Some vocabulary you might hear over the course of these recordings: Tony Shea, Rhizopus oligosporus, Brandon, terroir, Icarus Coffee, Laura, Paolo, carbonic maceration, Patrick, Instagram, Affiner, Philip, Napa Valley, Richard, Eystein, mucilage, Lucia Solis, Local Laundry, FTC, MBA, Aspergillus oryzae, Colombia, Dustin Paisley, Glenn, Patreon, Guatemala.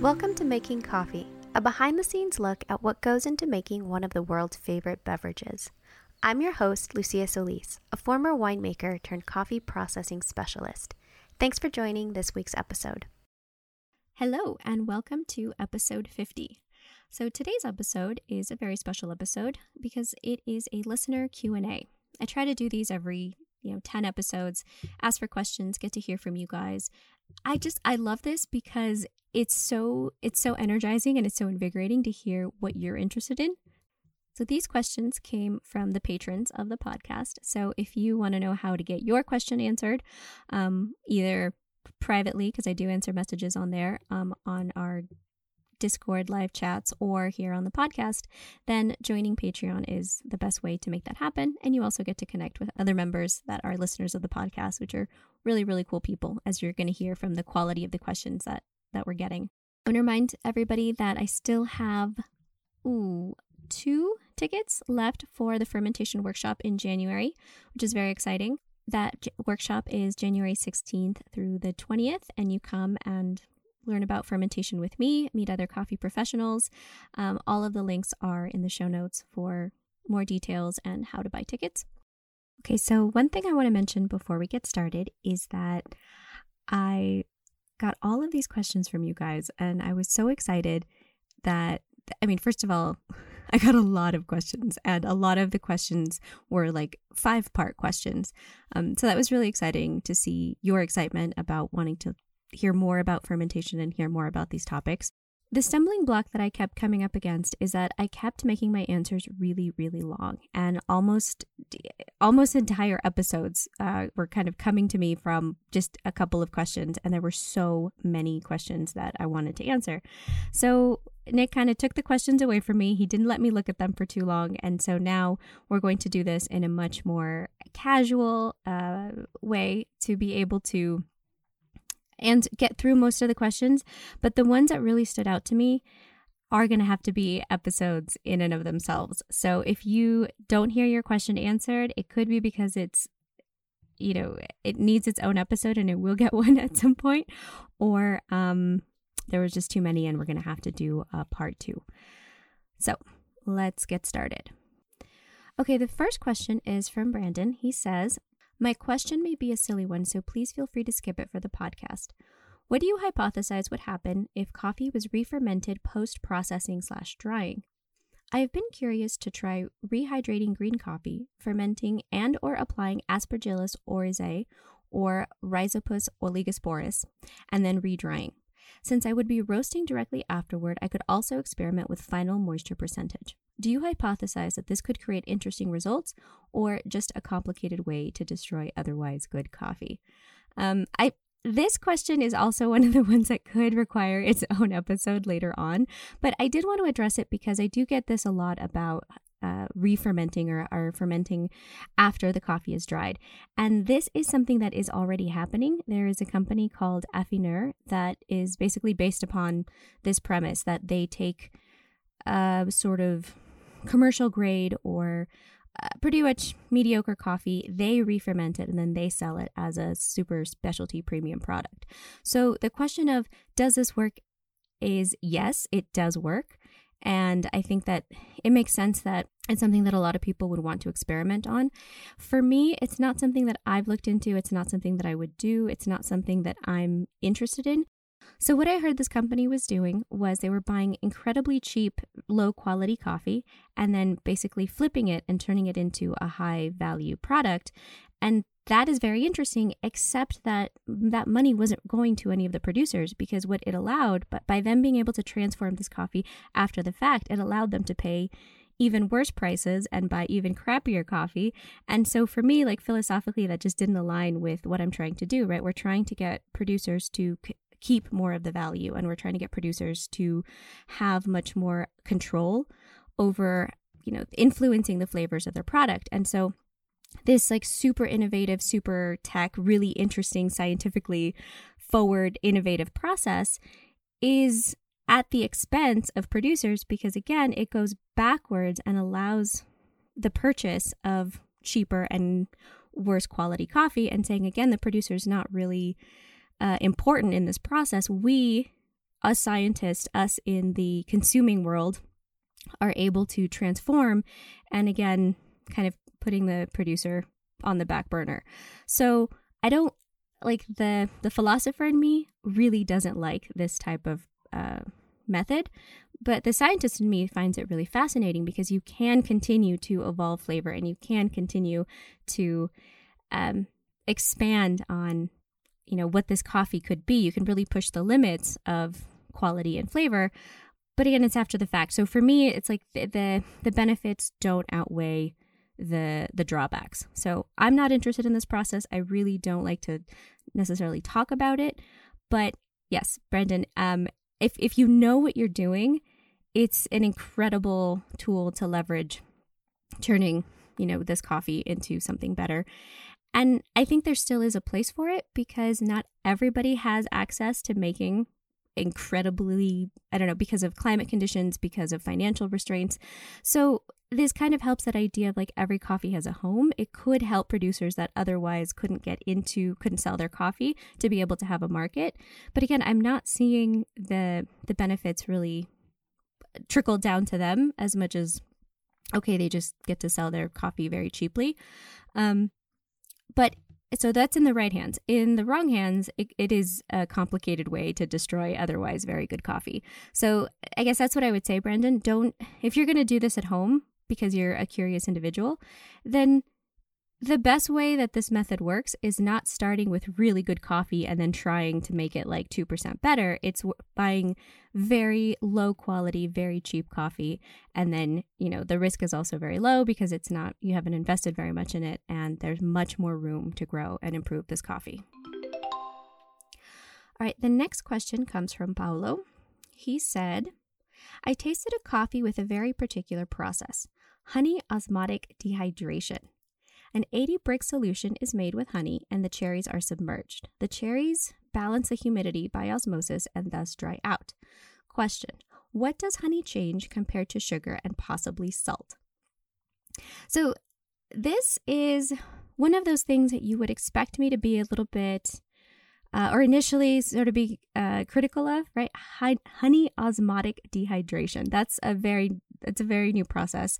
Welcome to Making Coffee, a behind-the-scenes look at what goes into making one of the world's favorite beverages. I'm your host, Lucia Solis, a former winemaker turned coffee processing specialist. Thanks for joining this week's episode. Hello, and welcome to episode 50. So today's episode is a very special episode because it is a listener Q&A. I try to do these every 10 episodes, ask for questions, get to hear from you guys. I love this because it's so energizing and it's so invigorating to hear what you're interested in. So these questions came from the patrons of the podcast. So if you want to know how to get your question answered, either privately, because I do answer messages on there, on our Discord live chats or here on the podcast, then joining Patreon is the best way to make that happen. And you also get to connect with other members that are listeners of the podcast, which are really, really cool people, as you're going to hear from the quality of the questions that we're getting. I want to remind everybody that I still have 2 tickets left for the fermentation workshop in January, which is very exciting. That workshop is January 16th through the 20th, and you come and learn about fermentation with me, meet other coffee professionals. All of the links are in the show notes for more details and how to buy tickets. Okay, so one thing I want to mention before we get started is that I got all of these questions from you guys, and I was so excited that, first of all, I got a lot of questions, and a lot of the questions were like 5-part questions. So that was really exciting to see your excitement about wanting to hear more about fermentation and hear more about these topics. The stumbling block that I kept coming up against is that I kept making my answers really, really long, and almost entire episodes were kind of coming to me from just a couple of questions, and there were so many questions that I wanted to answer. So Nick kind of took the questions away from me. He didn't let me look at them for too long, and so now we're going to do this in a much more casual way to be able to and get through most of the questions, but the ones that really stood out to me are going to have to be episodes in and of themselves. So if you don't hear your question answered, it could be because it needs its own episode, and it will get one at some point, or there was just too many and we're going to have to do a part 2. So let's get started. Okay, the first question is from Brandon. He says, "My question may be a silly one, so please feel free to skip it for the podcast. What do you hypothesize would happen if coffee was re-fermented post-processing/drying? I have been curious to try rehydrating green coffee, fermenting and or applying Aspergillus oryzae or Rhizopus oligosporus, and then re-drying. Since I would be roasting directly afterward, I could also experiment with final moisture percentage. Do you hypothesize that this could create interesting results, or just a complicated way to destroy otherwise good coffee?" This question is also one of the ones that could require its own episode later on, but I did want to address it because I do get this a lot about re-fermenting or fermenting after the coffee is dried. And this is something that is already happening. There is a company called Affiner that is basically based upon this premise that they take sort of commercial grade or pretty much mediocre coffee, they re-ferment it, and then they sell it as a super specialty premium product. So the question of, does this work, is yes, it does work. And I think that it makes sense that it's something that a lot of people would want to experiment on. For me, it's not something that I've looked into. It's not something that I would do. It's not something that I'm interested in. So what I heard this company was doing was they were buying incredibly cheap, low-quality coffee and then basically flipping it and turning it into a high-value product. And that is very interesting, except that that money wasn't going to any of the producers, because what it allowed, but by them being able to transform this coffee after the fact, it allowed them to pay even worse prices and buy even crappier coffee. And so for me, like philosophically, that just didn't align with what I'm trying to do, right? We're trying to get producers to keep more of the value, and we're trying to get producers to have much more control over, influencing the flavors of their product. And so this like super innovative, super tech, really interesting, scientifically forward, innovative process is at the expense of producers, because again, it goes backwards and allows the purchase of cheaper and worse quality coffee, and saying, again, the producer is not really important in this process. We, us scientists, us in the consuming world, are able to transform, and again, kind of putting the producer on the back burner. So I don't like the philosopher in me really doesn't like this type of method, but the scientist in me finds it really fascinating because you can continue to evolve flavor and you can continue to expand on, you know, what this coffee could be. You can really push the limits of quality and flavor. But again, it's after the fact. So for me, it's like the benefits don't outweigh the drawbacks. So I'm not interested in this process. I really don't like to necessarily talk about it. But yes, Brandon, if you know what you're doing, it's an incredible tool to leverage, turning, you know, this coffee into something better. And I think there still is a place for it because not everybody has access to making incredibly, I don't know, because of climate conditions, because of financial restraints. So this kind of helps that idea of like every coffee has a home. It could help producers that otherwise couldn't sell their coffee to be able to have a market. But again, I'm not seeing the benefits really trickle down to them as much as, okay, they just get to sell their coffee very cheaply. But so that's in the right hands. In the wrong hands, it is a complicated way to destroy otherwise very good coffee. So I guess that's what I would say, Brandon. If you're going to do this at home because you're a curious individual, then the best way that this method works is not starting with really good coffee and then trying to make it like 2% better. It's buying very low quality, very cheap coffee. And then, you know, the risk is also very low because it's not, you haven't invested very much in it, and there's much more room to grow and improve this coffee. All right, the next question comes from Paolo. He said, I tasted a coffee with a very particular process, honey osmotic dehydration. An 80-brick solution is made with honey, and the cherries are submerged. The cherries balance the humidity by osmosis and thus dry out. Question: what does honey change compared to sugar and possibly salt? So this is one of those things that you would expect me to be a little bit, or initially sort of be critical of, right? Honey osmotic dehydration. It's a very new process.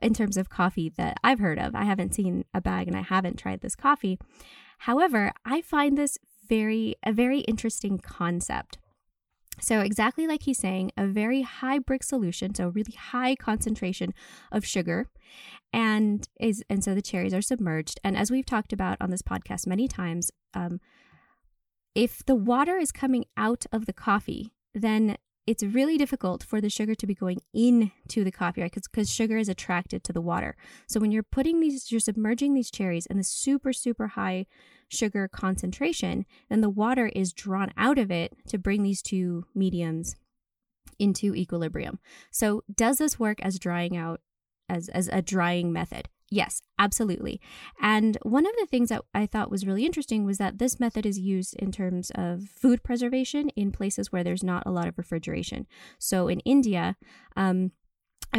In terms of coffee that I've heard of. I haven't seen a bag and I haven't tried this coffee. However, I find this a very interesting concept. So exactly like he's saying, a very high brick solution, so really high concentration of sugar, and so the cherries are submerged. And as we've talked about on this podcast many times, if the water is coming out of the coffee, then it's really difficult for the sugar to be going into the coffee, right? Because sugar is attracted to the water. So when you're you're submerging these cherries in the super, super high sugar concentration, then the water is drawn out of it to bring these two mediums into equilibrium. So does this work as drying out, as a drying method? Yes, absolutely. And one of the things that I thought was really interesting was that this method is used in terms of food preservation in places where there's not a lot of refrigeration. So in India, I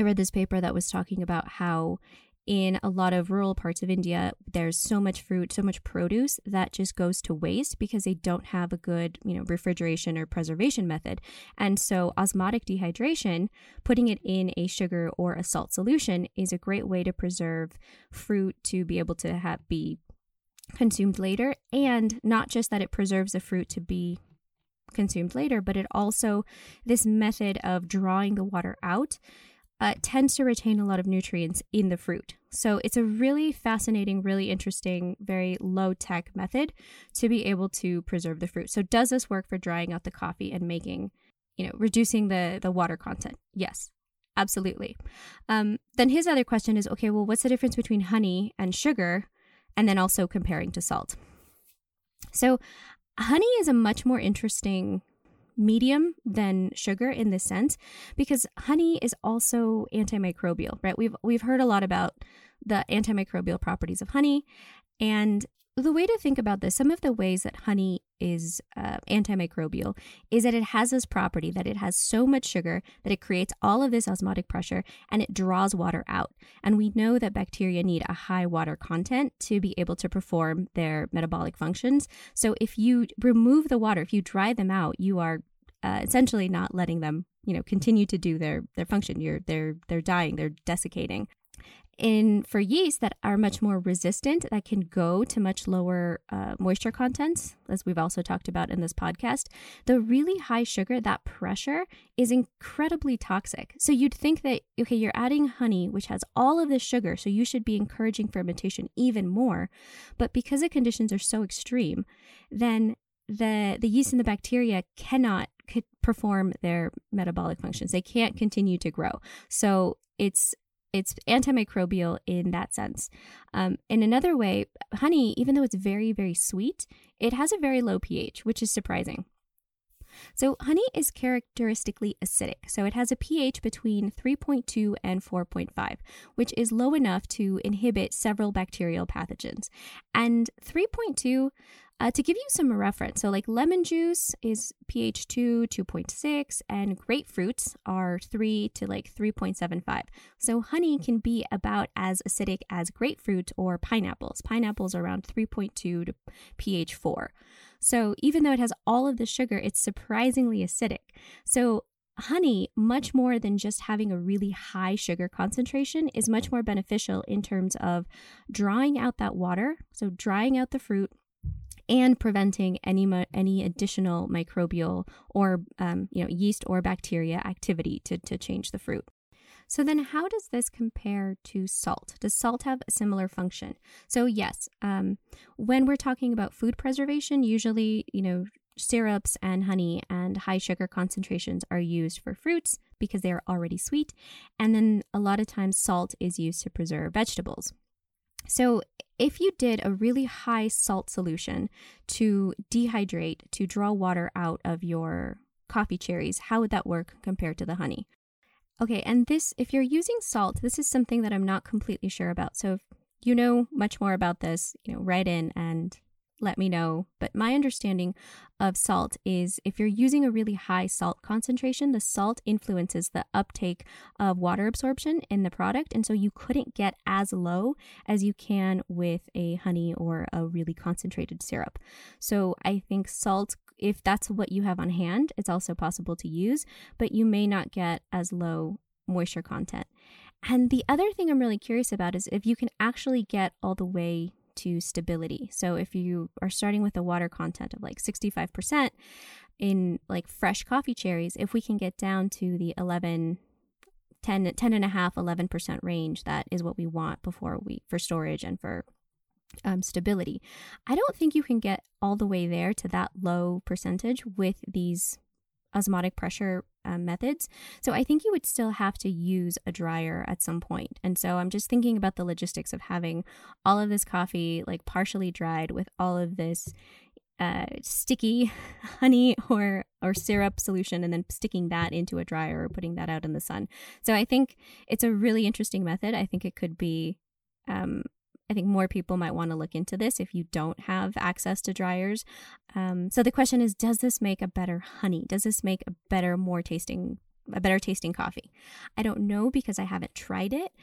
read this paper that was talking about how in a lot of rural parts of India, there's so much fruit, so much produce that just goes to waste because they don't have a good, you know, refrigeration or preservation method. And so osmotic dehydration, putting it in a sugar or a salt solution, is a great way to preserve fruit to be able to be consumed later. And not just that it preserves the fruit to be consumed later, but it also, this method of drawing the water out, tends to retain a lot of nutrients in the fruit. So it's a really fascinating, really interesting, very low-tech method to be able to preserve the fruit. So does this work for drying out the coffee and making, you know, reducing the water content? Yes, absolutely. Then his other question is, okay, well, what's the difference between honey and sugar, and then also comparing to salt? So honey is a much more interesting medium than sugar in this sense, because honey is also antimicrobial, right? We've heard a lot about the antimicrobial properties of honey. And the way to think about this, some of the ways that honey is antimicrobial is that it has this property that it has so much sugar that it creates all of this osmotic pressure and it draws water out. And we know that bacteria need a high water content to be able to perform their metabolic functions. So if you remove the water, if you dry them out, you are essentially not letting them, you know, continue to do their function. They're dying, they're desiccating. For yeast that are much more resistant, that can go to much lower moisture contents, as we've also talked about in this podcast, the really high sugar, that pressure is incredibly toxic. So you'd think that, okay, you're adding honey, which has all of this sugar, so you should be encouraging fermentation even more. But because the conditions are so extreme, then the yeast and the bacteria could perform their metabolic functions. They can't continue to grow. So it's antimicrobial in that sense. In another way, honey, even though it's very, very sweet, it has a very low pH, which is surprising. So honey is characteristically acidic. So it has a pH between 3.2 and 4.5, which is low enough to inhibit several bacterial pathogens. And 3.2, to give you some reference, so like lemon juice is pH 2, 2.6, and grapefruits are 3 to like 3.75. So honey can be about as acidic as grapefruit or pineapples. Pineapples are around 3.2 to pH 4. So even though it has all of the sugar, it's surprisingly acidic. So honey, much more than just having a really high sugar concentration, is much more beneficial in terms of drying out that water, so drying out the fruit, and preventing any additional microbial or yeast or bacteria activity to change the fruit. So then how does this compare to salt? Does salt have a similar function? So yes, when we're talking about food preservation, usually, syrups and honey and high sugar concentrations are used for fruits because they are already sweet. And then a lot of times salt is used to preserve vegetables. So if you did a really high salt solution to dehydrate, to draw water out of your coffee cherries, how would that work compared to the honey? Okay, and this, if you're using salt, this is something that I'm not completely sure about. So if you know much more about this, write in and let me know. But my understanding of salt is if you're using a really high salt concentration, the salt influences the uptake of water absorption in the product. And so you couldn't get as low as you can with a honey or a really concentrated syrup. So I think salt, if that's what you have on hand, it's also possible to use, but you may not get as low moisture content. And the other thing I'm really curious about is if you can actually get all the way to stability. So if you are starting with a water content of like 65% in like fresh coffee cherries, if we can get down to the 11.5, 11% range, that is what we want for storage and for stability. I don't think you can get all the way there to that low percentage with these osmotic pressure methods. So I think you would still have to use a dryer at some point. And so I'm just thinking about the logistics of having all of this coffee like partially dried with all of this sticky honey or syrup solution, and then sticking that into a dryer or putting that out in the sun. So I think it's a really interesting method. I think it could be I think more people might want to look into this if you don't have access to dryers. So the question is, does this make a better honey? Does this make a better tasting coffee? I don't know because I haven't tried it,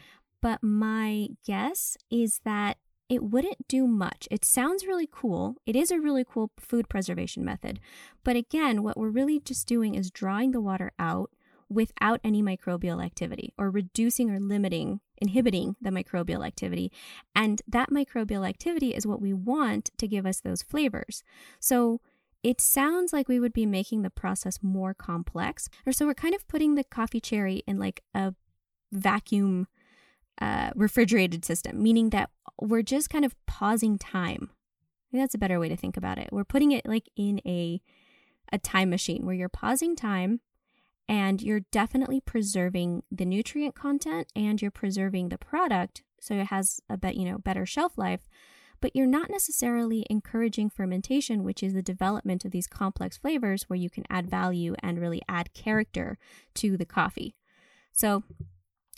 but my guess is that it wouldn't do much. It sounds really cool. It is a really cool food preservation method. But again, what we're really just doing is drawing the water out without any microbial activity, or reducing or limiting, inhibiting the microbial activity. And that microbial activity is what we want to give us those flavors. So it sounds like we would be making the process more complex. Or so we're kind of putting the coffee cherry in like a vacuum refrigerated system, meaning that we're just kind of pausing time. Maybe that's a better way to think about it. We're putting it like in a time machine where you're pausing time. And you're definitely preserving the nutrient content, and you're preserving the product so it has a better shelf life, but you're not necessarily encouraging fermentation, which is the development of these complex flavors where you can add value and really add character to the coffee. So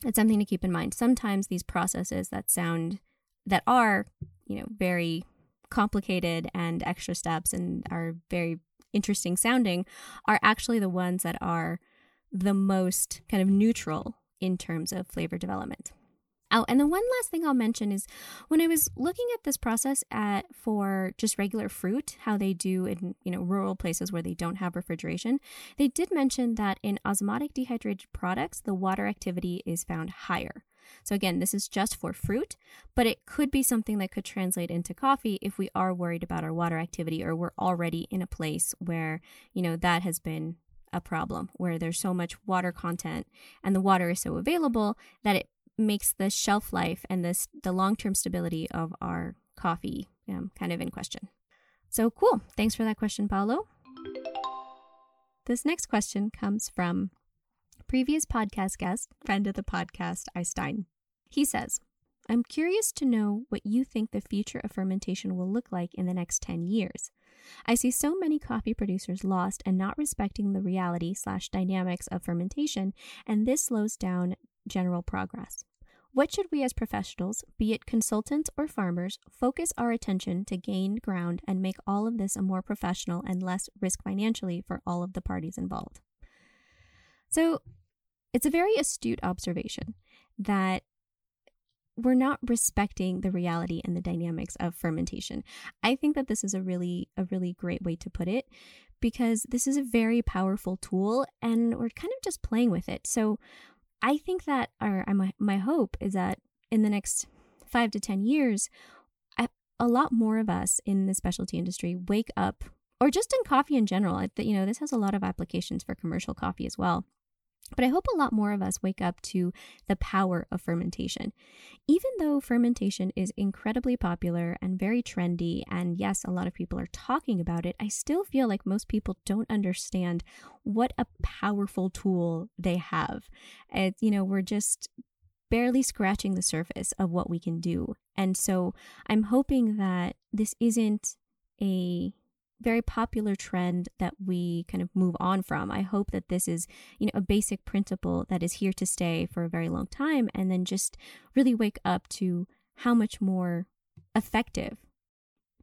It's something to keep in mind. Sometimes these processes that are, you know, very complicated and extra steps and are very interesting sounding are actually the ones that are the most kind of neutral in terms of flavor development. Oh, and the one last thing I'll mention is when I was looking at this process for just regular fruit, how they do in, you know, rural places where they don't have refrigeration, they did mention that in osmotic dehydrated products, the water activity is found higher. So again, this is just for fruit, but it could be something that could translate into coffee if we are worried about our water activity or we're already in a place where, you know, that has been a problem, where there's so much water content and the water is so available that it makes the shelf life and the long-term stability of our coffee kind of in question. So cool. Thanks for that question, Paolo. This next question comes from previous podcast guest, friend of the podcast, Eystein. He says, I'm curious to know what you think the future of fermentation will look like in the next 10 years. I see so many coffee producers lost and not respecting the reality/dynamics of fermentation, and this slows down general progress. What should we as professionals, be it consultants or farmers, focus our attention to gain ground and make all of this a more professional and less risk financially for all of the parties involved? So it's a very astute observation that we're not respecting the reality and the dynamics of fermentation. I think that this is a really great way to put it, because this is a very powerful tool and we're kind of just playing with it. So I think that my hope is that in the next 5 to 10 years, a lot more of us in the specialty industry wake up, or just in coffee in general. You know, this has a lot of applications for commercial coffee as well. But I hope a lot more of us wake up to the power of fermentation. Even though fermentation is incredibly popular and very trendy, and yes, a lot of people are talking about it, I still feel like most people don't understand what a powerful tool they have. You know, we're just barely scratching the surface of what we can do. And so I'm hoping that this isn't a very popular trend that we kind of move on from. I hope that this is, you know, a basic principle that is here to stay for a very long time, and then just really wake up to how much more effective.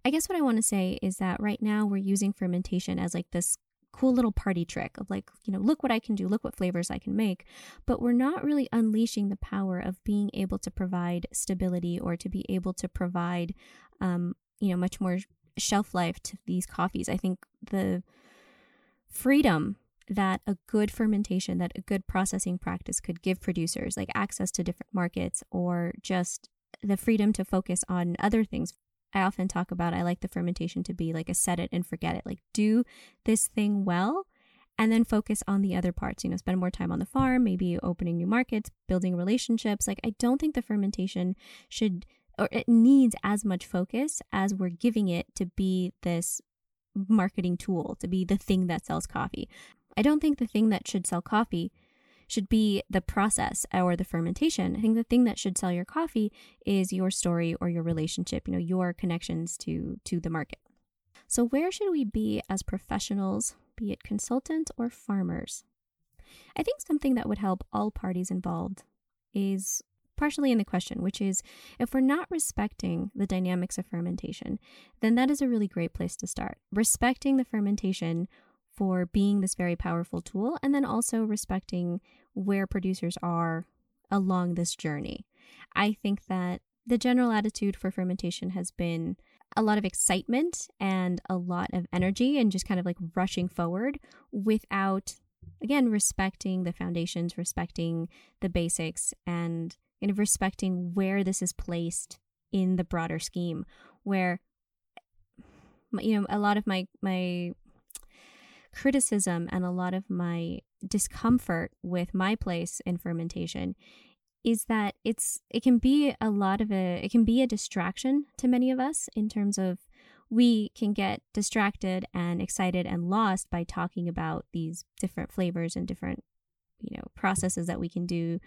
I guess what I want to say is that right now we're using fermentation as like this cool little party trick of like, you know, look what I can do, look what flavors I can make, but we're not really unleashing the power of being able to provide stability or to be able to provide, you know, much more shelf life to these coffees. I think the freedom that a good fermentation, that a good processing practice could give producers, like access to different markets or just the freedom to focus on other things. I often talk about, I like the fermentation to be like a set it and forget it, like do this thing well and then focus on the other parts, you know, spend more time on the farm, maybe opening new markets, building relationships. Like I don't think the fermentation should, or it needs as much focus as we're giving it to be this marketing tool, to be the thing that sells coffee. I don't think the thing that should sell coffee should be the process or the fermentation. I think the thing that should sell your coffee is your story or your relationship, you know, your connections to the market. So where should we be as professionals, be it consultants or farmers? I think something that would help all parties involved is partially in the question, which is if we're not respecting the dynamics of fermentation, then that is a really great place to start. Respecting the fermentation for being this very powerful tool, and then also respecting where producers are along this journey. I think that the general attitude for fermentation has been a lot of excitement and a lot of energy and just kind of like rushing forward without, again, respecting the foundations, respecting the basics, and kind of respecting where this is placed in the broader scheme, where, you know, a lot of my criticism and a lot of my discomfort with my place in fermentation is that it can be a distraction to many of us, in terms of we can get distracted and excited and lost by talking about these different flavors and different, you know, processes that we can do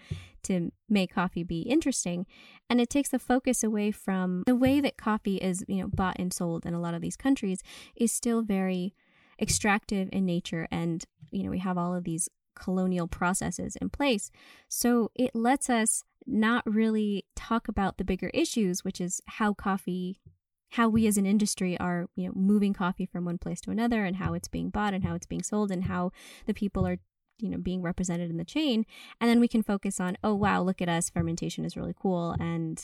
to make coffee be interesting. And it takes the focus away from the way that coffee is, you know, bought and sold in a lot of these countries is still very extractive in nature. And, you know, we have all of these colonial processes in place. So it lets us not really talk about the bigger issues, which is how coffee, how we as an industry are, you know, moving coffee from one place to another, and how it's being bought and how it's being sold and how the people are, you know, being represented in the chain. And then we can focus on, oh, wow, look at us. Fermentation is really cool. And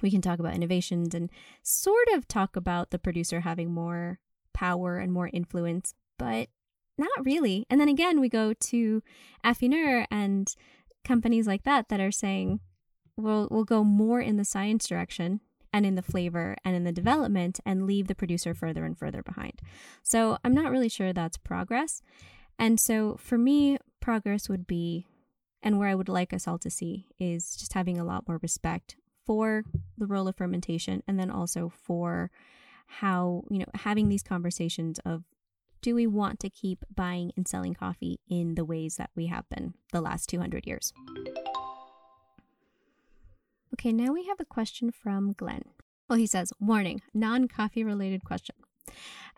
we can talk about innovations and sort of talk about the producer having more power and more influence, but not really. And then again, we go to Affiner and companies like that that are saying, we'll go more in the science direction and in the flavor and in the development and leave the producer further and further behind. So I'm not really sure that's progress. And so for me, progress would be, and where I would like us all to see, is just having a lot more respect for the role of fermentation, and then also for how, you know, having these conversations of, do we want to keep buying and selling coffee in the ways that we have been the last 200 years? Okay, now we have a question from Glenn. Well, he says, warning, non-coffee related question.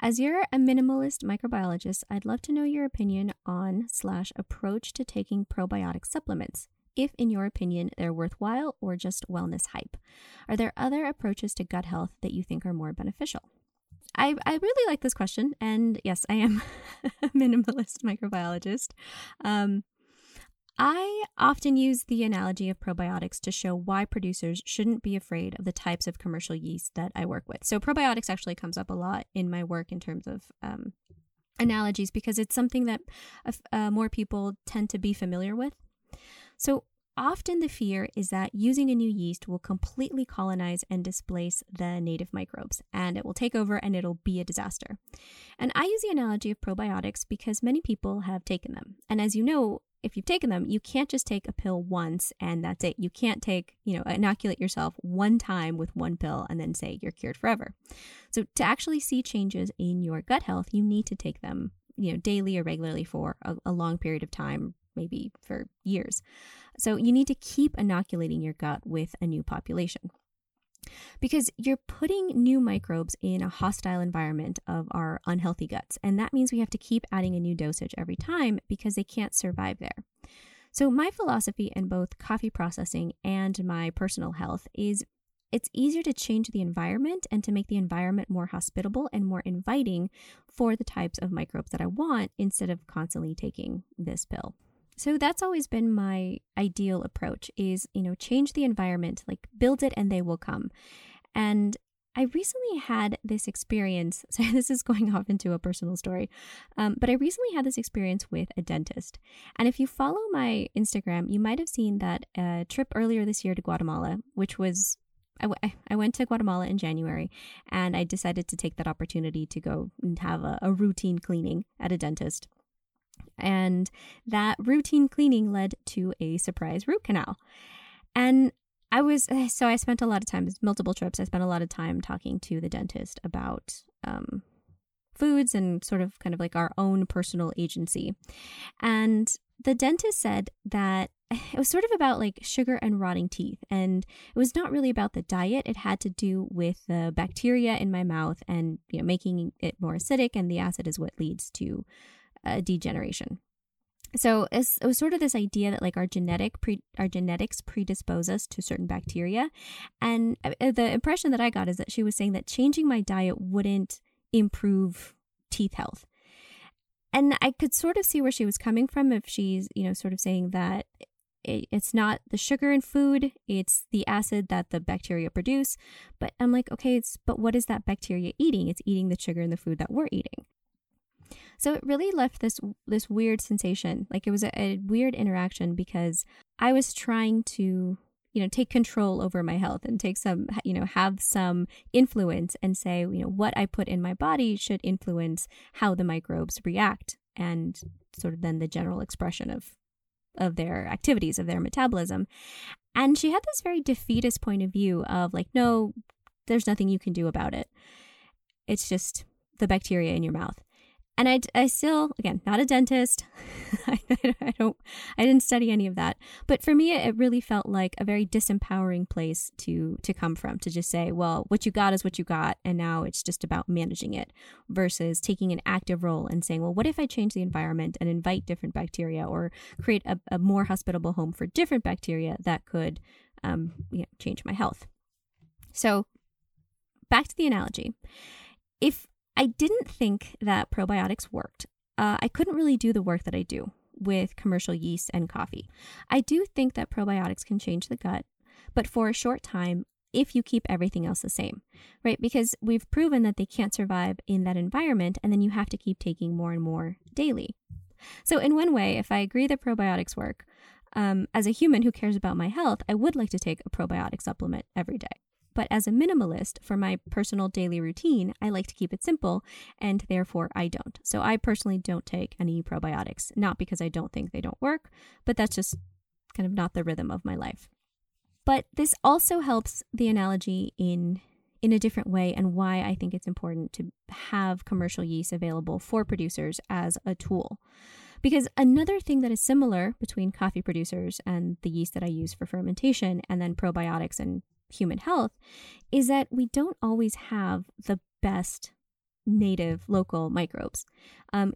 As you're a minimalist microbiologist, I'd love to know your opinion on / approach to taking probiotic supplements, if in your opinion they're worthwhile or just wellness hype. Are there other approaches to gut health that you think are more beneficial? I really like this question, and yes, I am a minimalist microbiologist. I often use the analogy of probiotics to show why producers shouldn't be afraid of the types of commercial yeast that I work with. So probiotics actually comes up a lot in my work in terms of analogies, because it's something that more people tend to be familiar with. So often the fear is that using a new yeast will completely colonize and displace the native microbes, and it will take over and it'll be a disaster. And I use the analogy of probiotics because many people have taken them. And as you know, if you've taken them, you can't just take a pill once and that's it. You can't take, you know, inoculate yourself one time with one pill and then say you're cured forever. So to actually see changes in your gut health, you need to take them, you know, daily or regularly for a long period of time, maybe for years. So you need to keep inoculating your gut with a new population, because you're putting new microbes in a hostile environment of our unhealthy guts. And that means we have to keep adding a new dosage every time because they can't survive there. So my philosophy in both coffee processing and my personal health is it's easier to change the environment and to make the environment more hospitable and more inviting for the types of microbes that I want, instead of constantly taking this pill. So that's always been my ideal approach is, you know, change the environment, like build it and they will come. And I recently had this experience. So this is going off into a personal story, but I recently had this experience with a dentist. And if you follow my Instagram, you might have seen that trip earlier this year to Guatemala, which was, I went to Guatemala in January, and I decided to take that opportunity to go and have a routine cleaning at a dentist. And that routine cleaning led to a surprise root canal. And I spent a lot of time, multiple trips, I spent a lot of time talking to the dentist about foods and sort of kind of like our own personal agency. And the dentist said that it was sort of about like sugar and rotting teeth. And it was not really about the diet. It had to do with the bacteria in my mouth and, you know, making it more acidic, and the acid is what leads to degeneration. So it was sort of this idea that like our genetics predispose us to certain bacteria. And the impression that I got is that she was saying that changing my diet wouldn't improve teeth health. And I could sort of see where she was coming from if she's, you know, sort of saying that it's not the sugar in food, it's the acid that the bacteria produce. But I'm like, okay, but what is that bacteria eating? It's eating the sugar in the food that we're eating. So it really left this weird sensation. Like it was a weird interaction, because I was trying to, you know, take control over my health and take some, you know, have some influence and say, you know, what I put in my body should influence how the microbes react and sort of then the general expression of their activities, of their metabolism. And she had this very defeatist point of view of like, no, there's nothing you can do about it. It's just the bacteria in your mouth. And I still, again, not a dentist. I didn't study any of that. But for me, it really felt like a very disempowering place to come from, to just say, well, what you got is what you got. And now it's just about managing it versus taking an active role and saying, well, what if I change the environment and invite different bacteria or create a more hospitable home for different bacteria that could change my health? So back to the analogy. If I didn't think that probiotics worked, I couldn't really do the work that I do with commercial yeast and coffee. I do think that probiotics can change the gut, but for a short time, if you keep everything else the same, right? Because we've proven that they can't survive in that environment, and then you have to keep taking more and more daily. So in one way, if I agree that probiotics work, as a human who cares about my health, I would like to take a probiotic supplement every day. But as a minimalist, for my personal daily routine, I like to keep it simple, and therefore I don't. So I personally don't take any probiotics, not because I don't think they don't work, but that's just kind of not the rhythm of my life. But this also helps the analogy in a different way, and why I think it's important to have commercial yeast available for producers as a tool. Because another thing that is similar between coffee producers and the yeast that I use for fermentation, and then probiotics and human health, is that we don't always have the best native local microbes.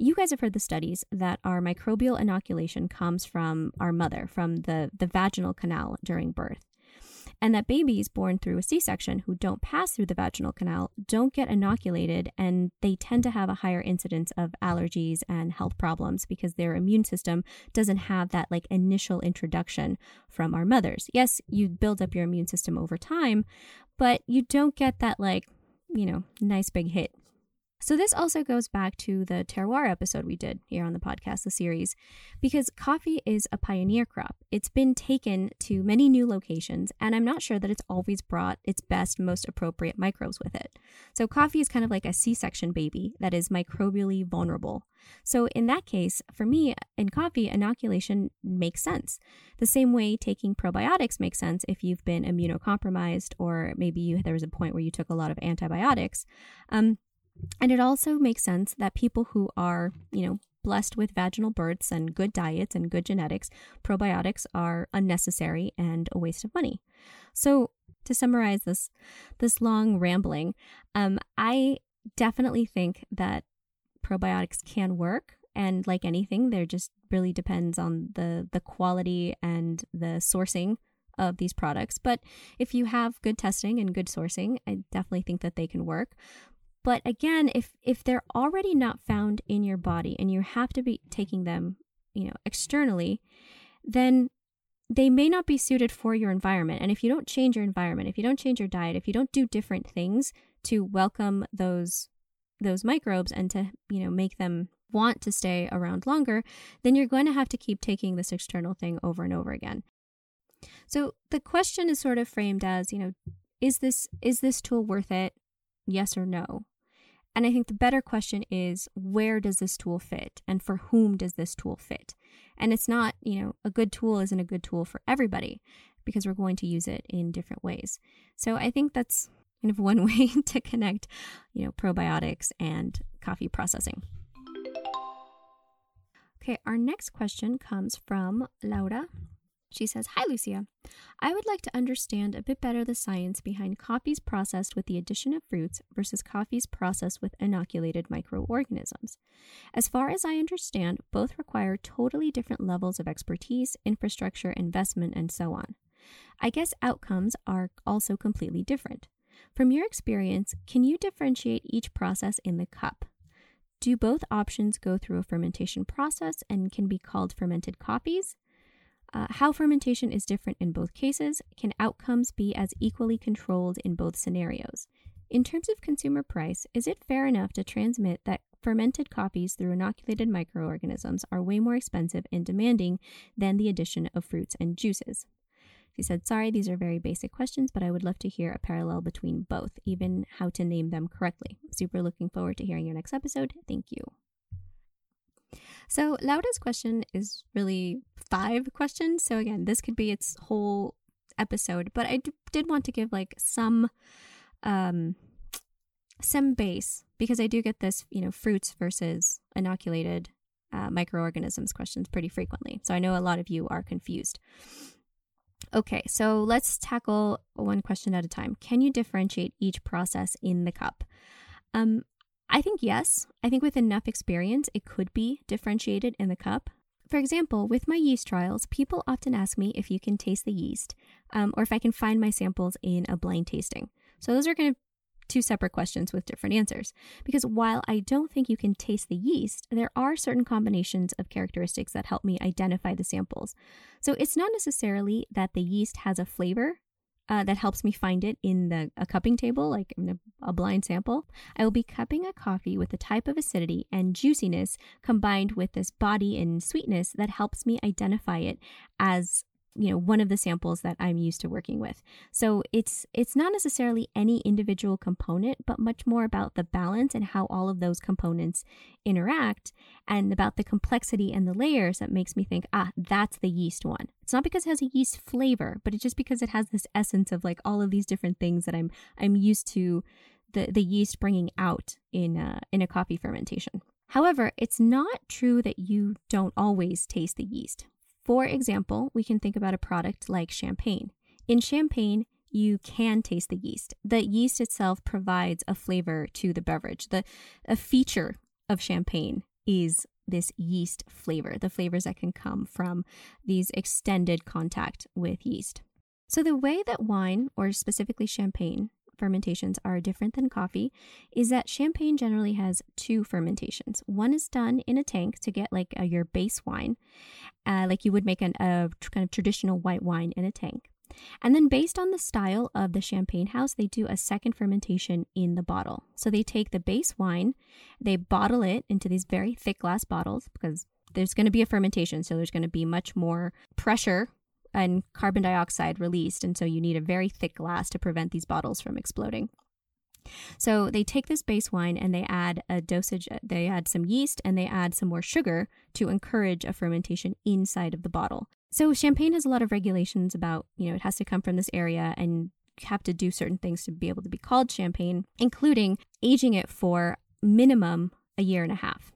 You guys have heard the studies that our microbial inoculation comes from our mother, from the vaginal canal during birth. And that babies born through a C-section who don't pass through the vaginal canal don't get inoculated, and they tend to have a higher incidence of allergies and health problems because their immune system doesn't have that like initial introduction from our mothers. Yes, you build up your immune system over time, but you don't get that like, you know, nice big hit. So this also goes back to the terroir episode we did here on the podcast, the series, because coffee is a pioneer crop. It's been taken to many new locations, and I'm not sure that it's always brought its best, most appropriate microbes with it. So coffee is kind of like a C-section baby that is microbially vulnerable. So in that case, for me, in coffee, inoculation makes sense. The same way taking probiotics makes sense if you've been immunocompromised, or maybe there was a point where you took a lot of antibiotics. And it also makes sense that people who are, blessed with vaginal births and good diets and good genetics, probiotics are unnecessary and a waste of money. So to summarize this long rambling, I definitely think that probiotics can work. And like anything, there just really depends on the quality and the sourcing of these products. But if you have good testing and good sourcing, I definitely think that they can work. But again, if they're already not found in your body and you have to be taking them, externally, then they may not be suited for your environment. And if you don't change your environment, if you don't change your diet, if you don't do different things to welcome those microbes and to, make them want to stay around longer, then you're going to have to keep taking this external thing over and over again. So the question is sort of framed as, is this tool worth it? Yes or no? And I think the better question is, where does this tool fit? And for whom does this tool fit? And it's not, a good tool isn't a good tool for everybody, because we're going to use it in different ways. So I think that's kind of one way to connect, probiotics and coffee processing. Okay, our next question comes from Laura. She says, "Hi, Lucia. I would like to understand a bit better the science behind coffees processed with the addition of fruits versus coffees processed with inoculated microorganisms. As far as I understand, both require totally different levels of expertise, infrastructure, investment, and so on. I guess outcomes are also completely different. From your experience, can you differentiate each process in the cup? Do both options go through a fermentation process and can be called fermented coffees? How fermentation is different in both cases, can outcomes be as equally controlled in both scenarios? In terms of consumer price, is it fair enough to transmit that fermented coffees through inoculated microorganisms are way more expensive and demanding than the addition of fruits and juices?" She said, "Sorry, these are very basic questions, but I would love to hear a parallel between both, even how to name them correctly. Super looking forward to hearing your next episode. Thank you." So Laura's question is really 5 questions. So again, this could be its whole episode, but I did want to give like some some base, because I do get this, fruits versus inoculated microorganisms questions pretty frequently. So I know a lot of you are confused. Okay, so let's tackle one question at a time. Can you differentiate each process in the cup? I think yes. I think with enough experience, it could be differentiated in the cup. For example, with my yeast trials, people often ask me if you can taste the yeast, or if I can find my samples in a blind tasting. So those are kind of two separate questions with different answers. Because while I don't think you can taste the yeast, there are certain combinations of characteristics that help me identify the samples. So it's not necessarily that the yeast has a flavor that helps me find it in a cupping table, like in a blind sample. I will be cupping a coffee with a type of acidity and juiciness combined with this body and sweetness that helps me identify it as one of the samples that I'm used to working with. So it's not necessarily any individual component, but much more about the balance and how all of those components interact, and about the complexity and the layers that makes me think, that's the yeast one. It's not because it has a yeast flavor, but it's just because it has this essence of like all of these different things that I'm used to the yeast bringing out in a coffee fermentation. However, it's not true that you don't always taste the yeast. For example, we can think about a product like champagne. In champagne, you can taste the yeast. The yeast itself provides a flavor to the beverage. A feature of champagne is this yeast flavor, the flavors that can come from these extended contact with yeast. So the way that wine, or specifically champagne, fermentations are different than coffee is that champagne generally has two fermentations. One is done in a tank to get like your base wine, like you would make a kind of traditional white wine in a tank. And then based on the style of the champagne house, they do a second fermentation in the bottle. So they take the base wine, they bottle it into these very thick glass bottles because there's going to be a fermentation. So there's going to be much more pressure and carbon dioxide released, and so you need a very thick glass to prevent these bottles from exploding. So they take this base wine and they add a dosage, they add some yeast and they add some more sugar to encourage a fermentation inside of the bottle. So champagne has a lot of regulations about, it has to come from this area and have to do certain things to be able to be called champagne, including aging it for minimum a year and a half.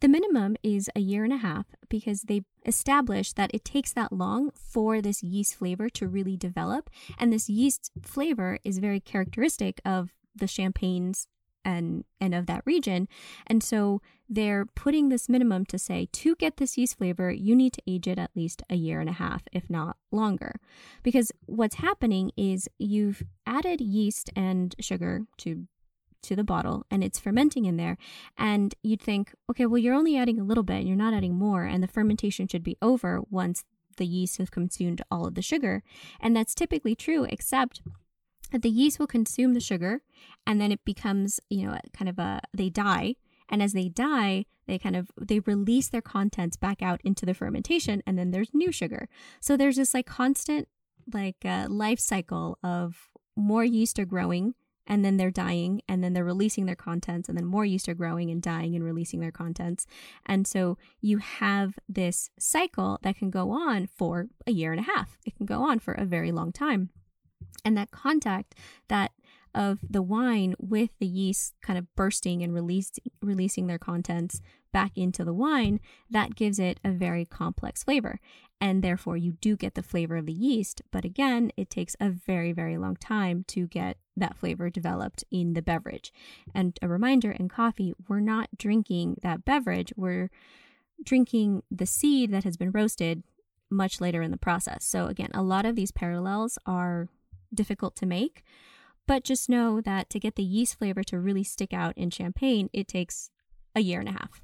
The minimum is a year and a half because they establish that it takes that long for this yeast flavor to really develop. And this yeast flavor is very characteristic of the champagnes and of that region. And so they're putting this minimum to say, to get this yeast flavor, you need to age it at least a year and a half, if not longer. Because what's happening is you've added yeast and sugar to the bottle and it's fermenting in there, and you'd think, okay, well, you're only adding a little bit, you're not adding more, and the fermentation should be over once the yeast has consumed all of the sugar. And that's typically true, except that the yeast will consume the sugar and then it becomes, they die. And as they die, they release their contents back out into the fermentation, and then there's new sugar. So there's this constant life cycle of more yeast are growing, and then they're dying, and then they're releasing their contents, and then more yeast are growing and dying and releasing their contents. And so you have this cycle that can go on for a year and a half. It can go on for a very long time. And that contact that of the wine with the yeast kind of bursting and releasing their contents back into the wine, that gives it a very complex flavor. And therefore, you do get the flavor of the yeast. But again, it takes a very, very long time to get that flavor developed in the beverage. And a reminder, in coffee, we're not drinking that beverage. We're drinking the seed that has been roasted much later in the process. So again, a lot of these parallels are difficult to make. But just know that to get the yeast flavor to really stick out in champagne, it takes a year and a half.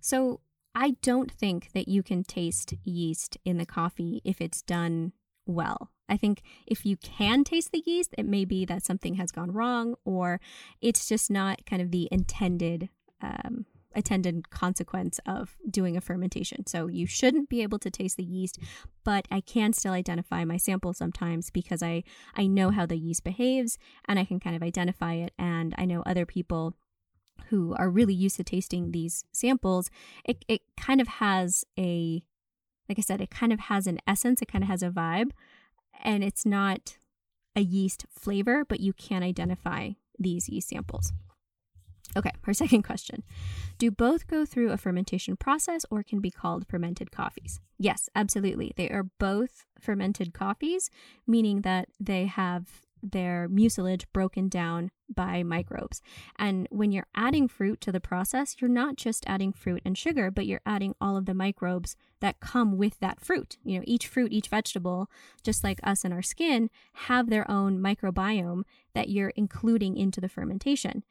So I don't think that you can taste yeast in the coffee if it's done well. I think if you can taste the yeast, it may be that something has gone wrong, or it's just not kind of the intended attendant consequence of doing a fermentation. So you shouldn't be able to taste the yeast, but I can still identify my sample sometimes because I know how the yeast behaves and I can kind of identify it. And I know other people who are really used to tasting these samples, it kind of has a, like I said, it kind of has an essence, it kind of has a vibe, and it's not a yeast flavor, but you can identify these yeast samples. Okay, our second question. Do both go through a fermentation process or can be called fermented coffees? Yes, absolutely. They are both fermented coffees, meaning that they have their mucilage broken down by microbes. And when you're adding fruit to the process, you're not just adding fruit and sugar, but you're adding all of the microbes that come with that fruit. You know, each fruit, each vegetable, just like us and our skin, have their own microbiome that you're including into the fermentation.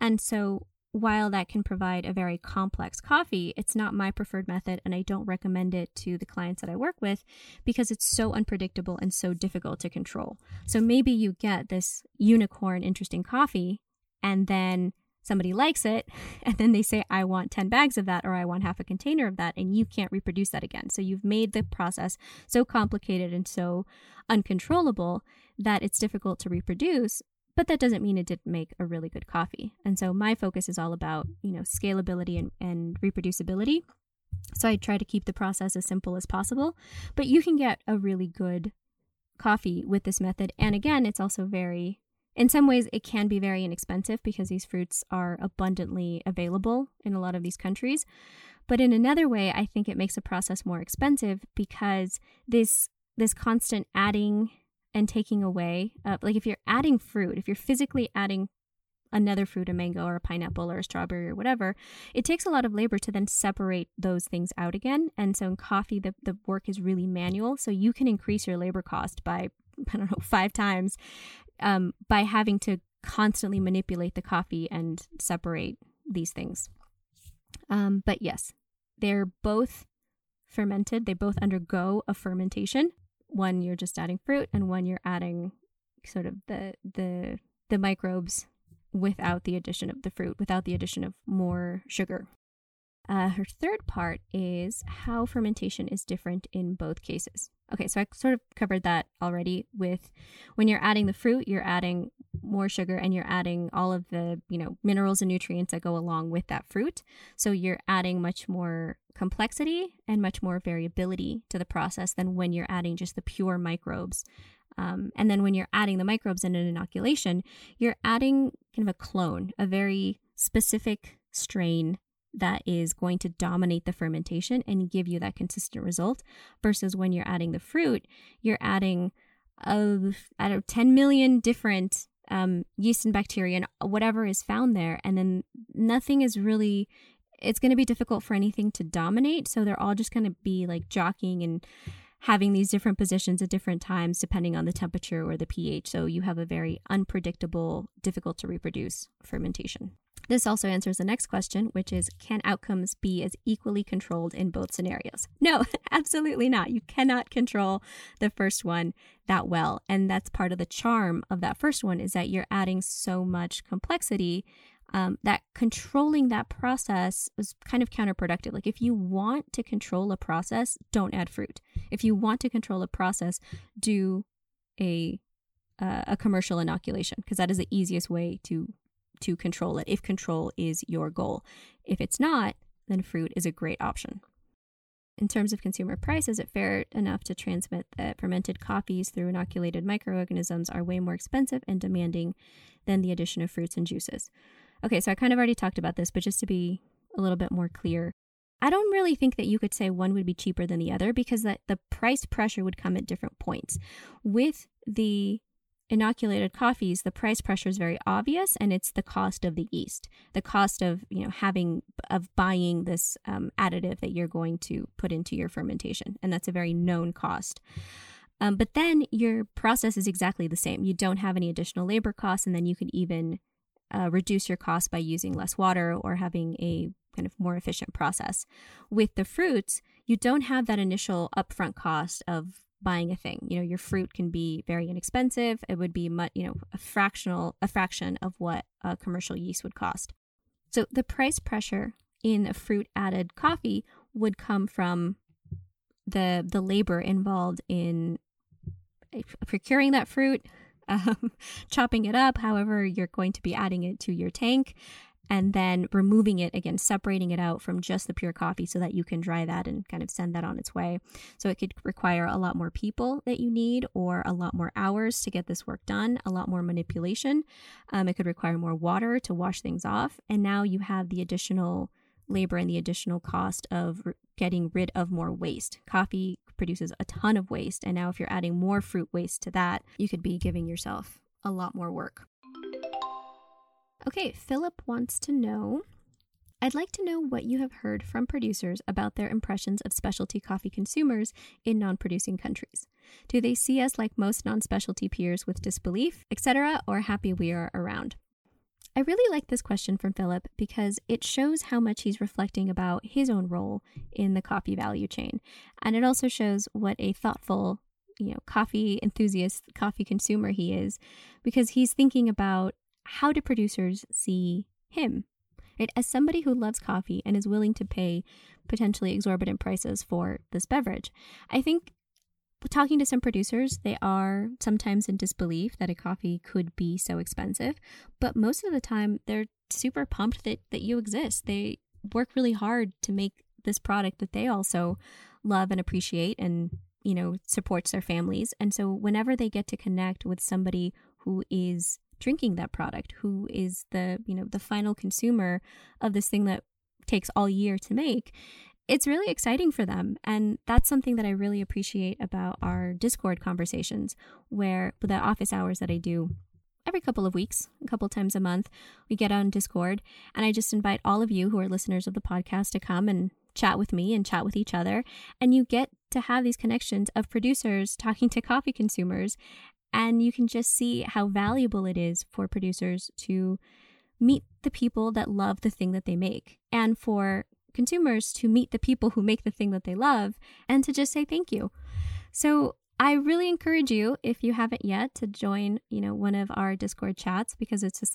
And so while that can provide a very complex coffee, it's not my preferred method, and I don't recommend it to the clients that I work with because it's so unpredictable and so difficult to control. So maybe you get this unicorn interesting coffee, and then somebody likes it, and then they say, I want 10 bags of that, or I want half a container of that, and you can't reproduce that again. So you've made the process so complicated and so uncontrollable that it's difficult to reproduce. But that doesn't mean it didn't make a really good coffee. And so my focus is all about, you know, scalability and reproducibility. So I try to keep the process as simple as possible. But you can get a really good coffee with this method. And again, it's also very, in some ways, it can be very inexpensive because these fruits are abundantly available in a lot of these countries. But in another way, I think it makes the process more expensive because this constant adding and taking away, like if you're adding fruit, if you're physically adding another fruit, a mango or a pineapple or a strawberry or whatever, it takes a lot of labor to then separate those things out again. And so in coffee, the work is really manual. So you can increase your labor cost by, I don't know, 5 times by having to constantly manipulate the coffee and separate these things. But yes, they're both fermented. They both undergo a fermentation. One, you're just adding fruit, and one, you're adding sort of the microbes without the addition of the fruit, without the addition of more sugar. Her third part is how fermentation is different in both cases. Okay, so I sort of covered that already with when you're adding the fruit, you're adding more sugar and you're adding all of the, you know, minerals and nutrients that go along with that fruit. So you're adding much more complexity and much more variability to the process than when you're adding just the pure microbes. And then when you're adding the microbes in an inoculation, you're adding kind of a clone, a very specific strain that is going to dominate the fermentation and give you that consistent result, versus when you're adding the fruit, you're adding 10 million different yeast and bacteria and whatever is found there, and then nothing is really, it's going to be difficult for anything to dominate. So they're all just going to be like jockeying and having these different positions at different times depending on the temperature or the pH. So you have a very unpredictable, difficult to reproduce fermentation. This also answers the next question, which is, can outcomes be as equally controlled in both scenarios? No, absolutely not. You cannot control the first one that well. And that's part of the charm of that first one, is that you're adding so much complexity that controlling that process is kind of counterproductive. Like if you want to control a process, don't add fruit. If you want to control a process, do a commercial inoculation, because that is the easiest way to control it, if control is your goal. If it's not, then fruit is a great option. In terms of consumer price, is it fair enough to transmit that fermented coffees through inoculated microorganisms are way more expensive and demanding than the addition of fruits and juices? Okay, so I kind of already talked about this, but just to be a little bit more clear, I don't really think that you could say one would be cheaper than the other, because that the price pressure would come at different points. With the inoculated coffees, the price pressure is very obvious, and it's the cost of the yeast, the cost of, you know, buying this additive that you're going to put into your fermentation, and that's a very known cost. But then your process is exactly the same. You don't have any additional labor costs, and then you could even reduce your costs by using less water or having a kind of more efficient process. With the fruits, you don't have that initial upfront cost of buying a thing. You know, your fruit can be very inexpensive. It would be much, you know, a fraction of what a commercial yeast would cost. So the price pressure in a fruit added coffee would come from the labor involved in procuring that fruit, chopping it up, however you're going to be adding it to your tank, and then removing it, again, separating it out from just the pure coffee so that you can dry that and kind of send that on its way. So it could require a lot more people that you need, or a lot more hours to get this work done, a lot more manipulation. It could require more water to wash things off. And now you have the additional labor and the additional cost of getting rid of more waste. Coffee produces a ton of waste, and now if you're adding more fruit waste to that, you could be giving yourself a lot more work. Okay, Philip wants to know, I'd like to know what you have heard from producers about their impressions of specialty coffee consumers in non-producing countries. Do they see us like most non-specialty peers with disbelief, etc., or happy we are around? I really like this question from Philip because it shows how much he's reflecting about his own role in the coffee value chain. And it also shows what a thoughtful, coffee enthusiast, coffee consumer he is, because he's thinking about how do producers see him, right? As somebody who loves coffee and is willing to pay potentially exorbitant prices for this beverage. I think talking to some producers, they are sometimes in disbelief that a coffee could be so expensive, but most of the time they're super pumped that you exist. They work really hard to make this product that they also love and appreciate and, supports their families. And so whenever they get to connect with somebody who is drinking that product, who is the final consumer of this thing that takes all year to make, it's really exciting for them. And that's something that I really appreciate about our Discord conversations, where the office hours that I do every couple of weeks, a couple times a month, we get on Discord, and I just invite all of you who are listeners of the podcast to come and chat with me and chat with each other. And you get to have these connections of producers talking to coffee consumers, and you can just see how valuable it is for producers to meet the people that love the thing that they make, and for consumers to meet the people who make the thing that they love, and to just say thank you. So I really encourage you, if you haven't yet, to join, one of our Discord chats, because it's just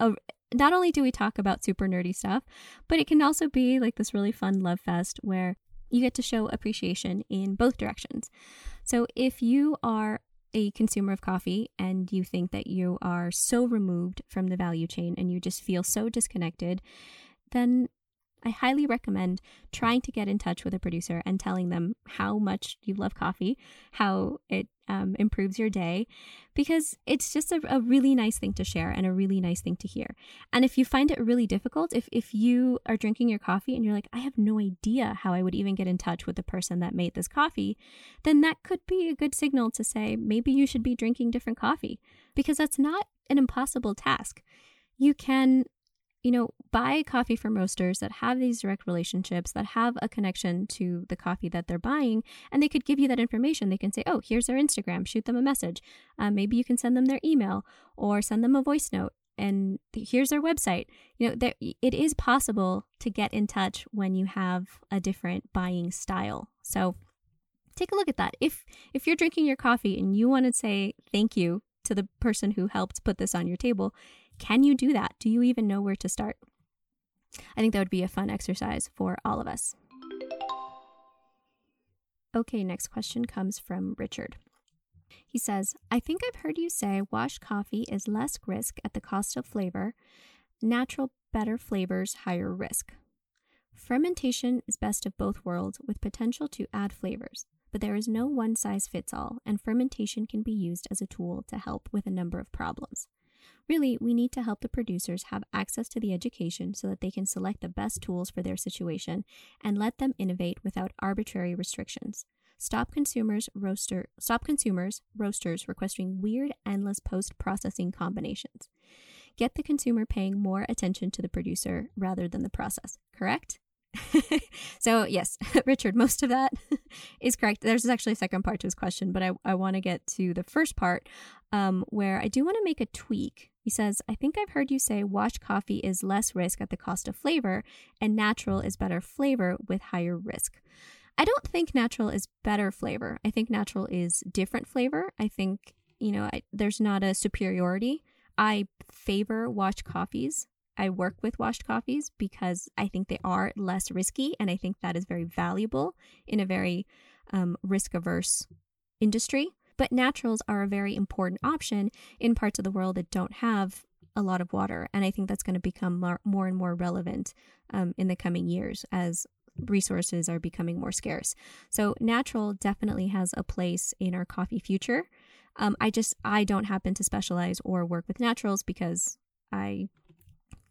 not only do we talk about super nerdy stuff, but it can also be like this really fun love fest where you get to show appreciation in both directions. So if you are a consumer of coffee and you think that you are so removed from the value chain and you just feel so disconnected, then I highly recommend trying to get in touch with a producer and telling them how much you love coffee, how it improves your day, because it's just a really nice thing to share and a really nice thing to hear. And if you find it really difficult, if you are drinking your coffee and you're like, I have no idea how I would even get in touch with the person that made this coffee, then that could be a good signal to say, maybe you should be drinking different coffee, because that's not an impossible task. You can buy coffee from roasters that have these direct relationships, that have a connection to the coffee that they're buying, and they could give you that information. They can say, oh, here's their Instagram, shoot them a message. Maybe you can send them their email or send them a voice note, and here's their website. It is possible to get in touch when you have a different buying style. So take a look at that. If you're drinking your coffee and you want to say thank you to the person who helped put this on your table, can you do that? Do you even know where to start? I think that would be a fun exercise for all of us. Okay, next question comes from Richard. He says, I think I've heard you say washed coffee is less risk at the cost of flavor. Natural, better flavors, higher risk. Fermentation is best of both worlds with potential to add flavors, but there is no one size fits all, and fermentation can be used as a tool to help with a number of problems. Really, we need to help the producers have access to the education so that they can select the best tools for their situation and let them innovate without arbitrary restrictions. Stop consumers, roasters requesting weird, endless post-processing combinations. Get the consumer paying more attention to the producer rather than the process, correct? So yes, Richard, most of that is correct. There's actually a second part to his question, but I want to get to the first part where I do want to make a tweak. He says, I think I've heard you say washed coffee is less risk at the cost of flavor and natural is better flavor with higher risk. I don't think natural is better flavor. I think natural is different flavor. I think, there's not a superiority. I favor washed coffees. I work with washed coffees because I think they are less risky, and I think that is very valuable in a very risk-averse industry. But naturals are a very important option in parts of the world that don't have a lot of water. And I think that's going to become more and more relevant in the coming years as resources are becoming more scarce. So natural definitely has a place in our coffee future. I don't happen to specialize or work with naturals because I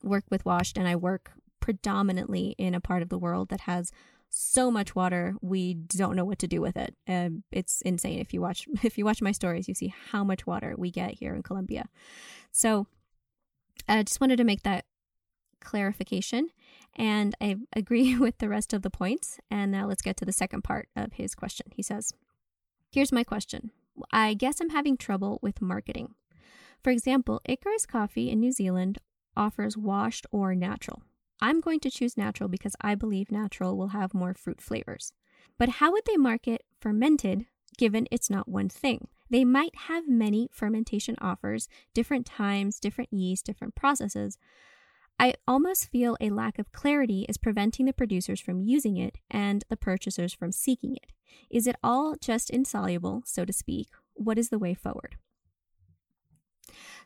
work with washed, and I work predominantly in a part of the world that has so much water we don't know what to do with it. It's insane. If you watch my stories, you see how much water we get here in Colombia. So I just wanted to make that clarification, and I agree with the rest of the points. And now let's get to the second part of his question. He says, "Here's my question. I guess I'm having trouble with marketing. For example, Icarus Coffee in New Zealand offers washed or natural. I'm going to choose natural because I believe natural will have more fruit flavors. But how would they market fermented given it's not one thing? They might have many fermentation offers, different times, different yeast, different processes. I almost feel a lack of clarity is preventing the producers from using it and the purchasers from seeking it. Is it all just insoluble, so to speak? What is the way forward?"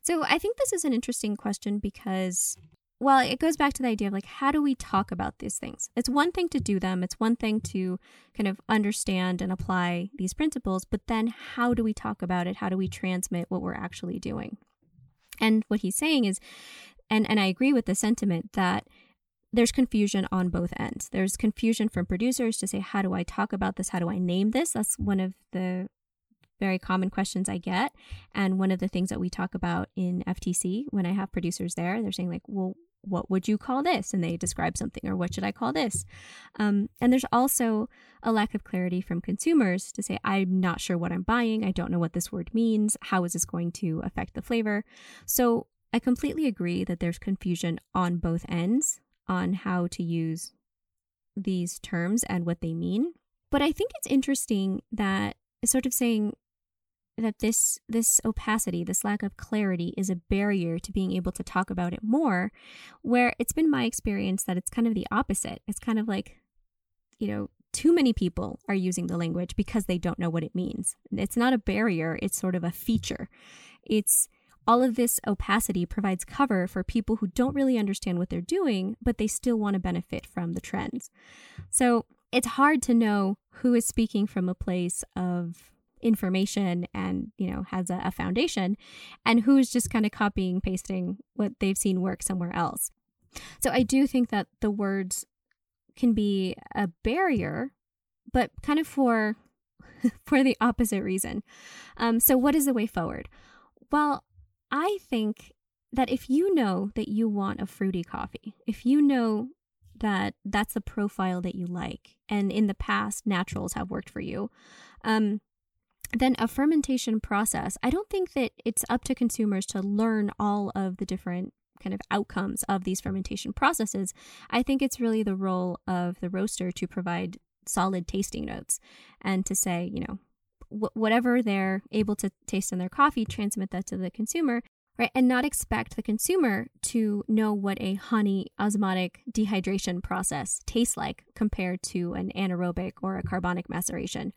So I think this is an interesting question because... well, it goes back to the idea of like, how do we talk about these things? It's one thing to do them. It's one thing to kind of understand and apply these principles, but then how do we talk about it? How do we transmit what we're actually doing? And what he's saying is, and I agree with the sentiment that there's confusion on both ends. There's confusion from producers to say, how do I talk about this? How do I name this? That's one of the very common questions I get. And one of the things that we talk about in FTC when I have producers there, they're saying like, well, what would you call this? And they describe something, or what should I call this? And there's also a lack of clarity from consumers to say, I'm not sure what I'm buying. I don't know what this word means. How is this going to affect the flavor? So I completely agree that there's confusion on both ends on how to use these terms and what they mean. But I think it's interesting that it's sort of saying that this opacity, this lack of clarity is a barrier to being able to talk about it more, where it's been my experience that it's kind of the opposite. It's kind of like, you know, too many people are using the language because they don't know what it means. It's not a barrier. It's sort of a feature. It's all of this opacity provides cover for people who don't really understand what they're doing, but they still want to benefit from the trends. So it's hard to know who is speaking from a place of information and, you know, has a foundation, and who's just kind of copying, pasting what they've seen work somewhere else. So I do think that the words can be a barrier, but kind of for the opposite reason. So what is the way forward? Well, I think that if you know that you want a fruity coffee, if you know that that's the profile that you like, and in the past naturals have worked for you, then a fermentation process, I don't think that it's up to consumers to learn all of the different kind of outcomes of these fermentation processes. I think it's really the role of the roaster to provide solid tasting notes and to say, you know, whatever they're able to taste in their coffee, transmit that to the consumer. Right, and not expect the consumer to know what a honey osmotic dehydration process tastes like compared to an anaerobic or a carbonic maceration.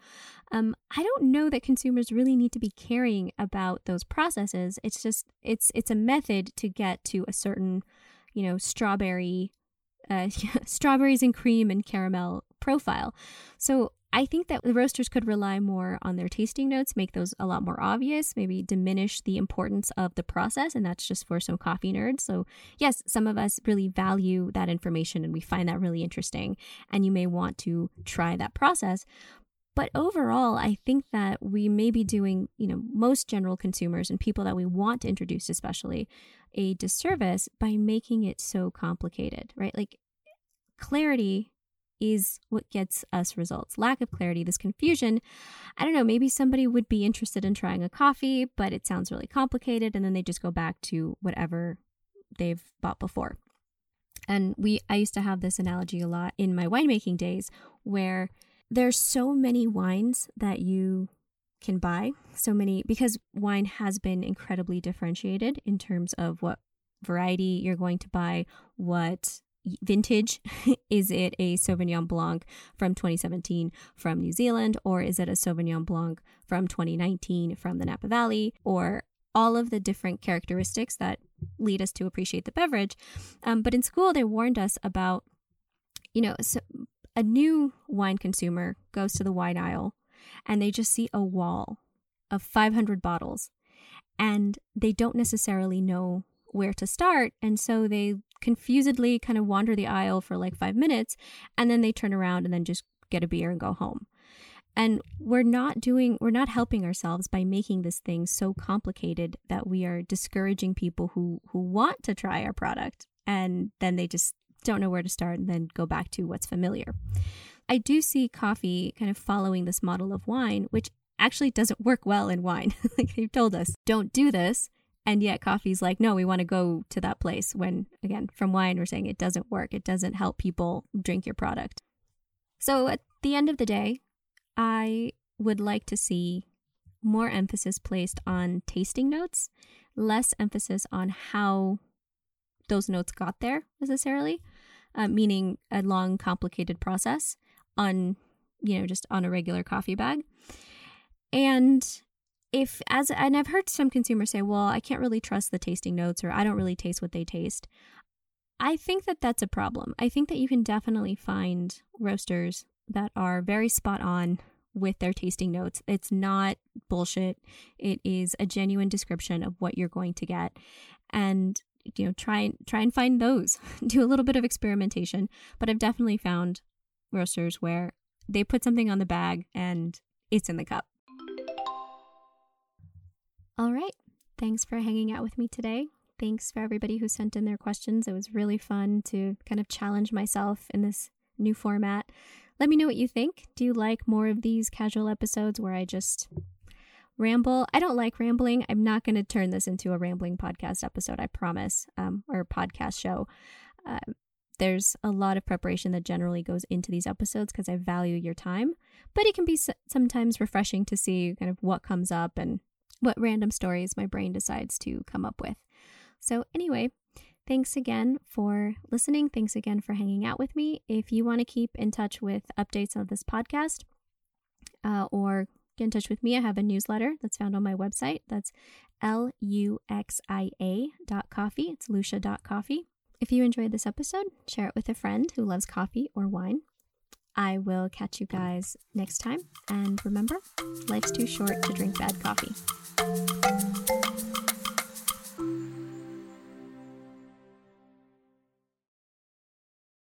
I don't know that consumers really need to be caring about those processes. It's just it's a method to get to a certain, you know, strawberries and cream and caramel profile. So I think that the roasters could rely more on their tasting notes, make those a lot more obvious, maybe diminish the importance of the process. And that's just for some coffee nerds. So yes, some of us really value that information and we find that really interesting. And you may want to try that process. But overall, I think that we may be doing, you know, most general consumers and people that we want to introduce especially a disservice by making it so complicated, right? Like clarity is what gets us results. Lack of clarity, this confusion. I don't know, maybe somebody would be interested in trying a coffee, but it sounds really complicated, and then they just go back to whatever they've bought before. And I used to have this analogy a lot in my winemaking days where there's so many wines that you can buy, so many, because wine has been incredibly differentiated in terms of what variety you're going to buy, what vintage. Is it a Sauvignon Blanc from 2017 from New Zealand, or is it a Sauvignon Blanc from 2019 from the Napa Valley, or all of the different characteristics that lead us to appreciate the beverage. But in school, they warned us about, so a new wine consumer goes to the wine aisle and they just see a wall of 500 bottles and they don't necessarily know where to start. And so they confusedly kind of wander the aisle for like 5 minutes and then they turn around and then just get a beer and go home. And we're not helping ourselves by making this thing so complicated that we are discouraging people who want to try our product, and then they just don't know where to start and then go back to what's familiar. I do see coffee kind of following this model of wine, which actually doesn't work well in wine. Like they've told us, don't do this. And yet coffee's like, no, we want to go to that place when, again, from wine, we're saying it doesn't work. It doesn't help people drink your product. So at the end of the day, I would like to see more emphasis placed on tasting notes, less emphasis on how those notes got there necessarily, meaning a long, complicated process on, just on a regular coffee bag. And and I've heard some consumers say, well, I can't really trust the tasting notes, or I don't really taste what they taste. I think that that's a problem. I think that you can definitely find roasters that are very spot on with their tasting notes. It's not bullshit. It is a genuine description of what you're going to get. And, try and find those. Do a little bit of experimentation. But I've definitely found roasters where they put something on the bag and it's in the cup. All right. Thanks for hanging out with me today. Thanks for everybody who sent in their questions. It was really fun to kind of challenge myself in this new format. Let me know what you think. Do you like more of these casual episodes where I just ramble? I don't like rambling. I'm not going to turn this into a rambling podcast episode, I promise, or podcast show. There's a lot of preparation that generally goes into these episodes because I value your time, but it can be sometimes refreshing to see kind of what comes up and what random stories my brain decides to come up with. So anyway, thanks again for listening. Thanks again for hanging out with me. If you want to keep in touch with updates on this podcast or get in touch with me, I have a newsletter that's found on my website. That's luxia.coffee. It's lucia.coffee. If you enjoyed this episode, share it with a friend who loves coffee or wine. I will catch you guys next time. And remember, life's too short to drink bad coffee.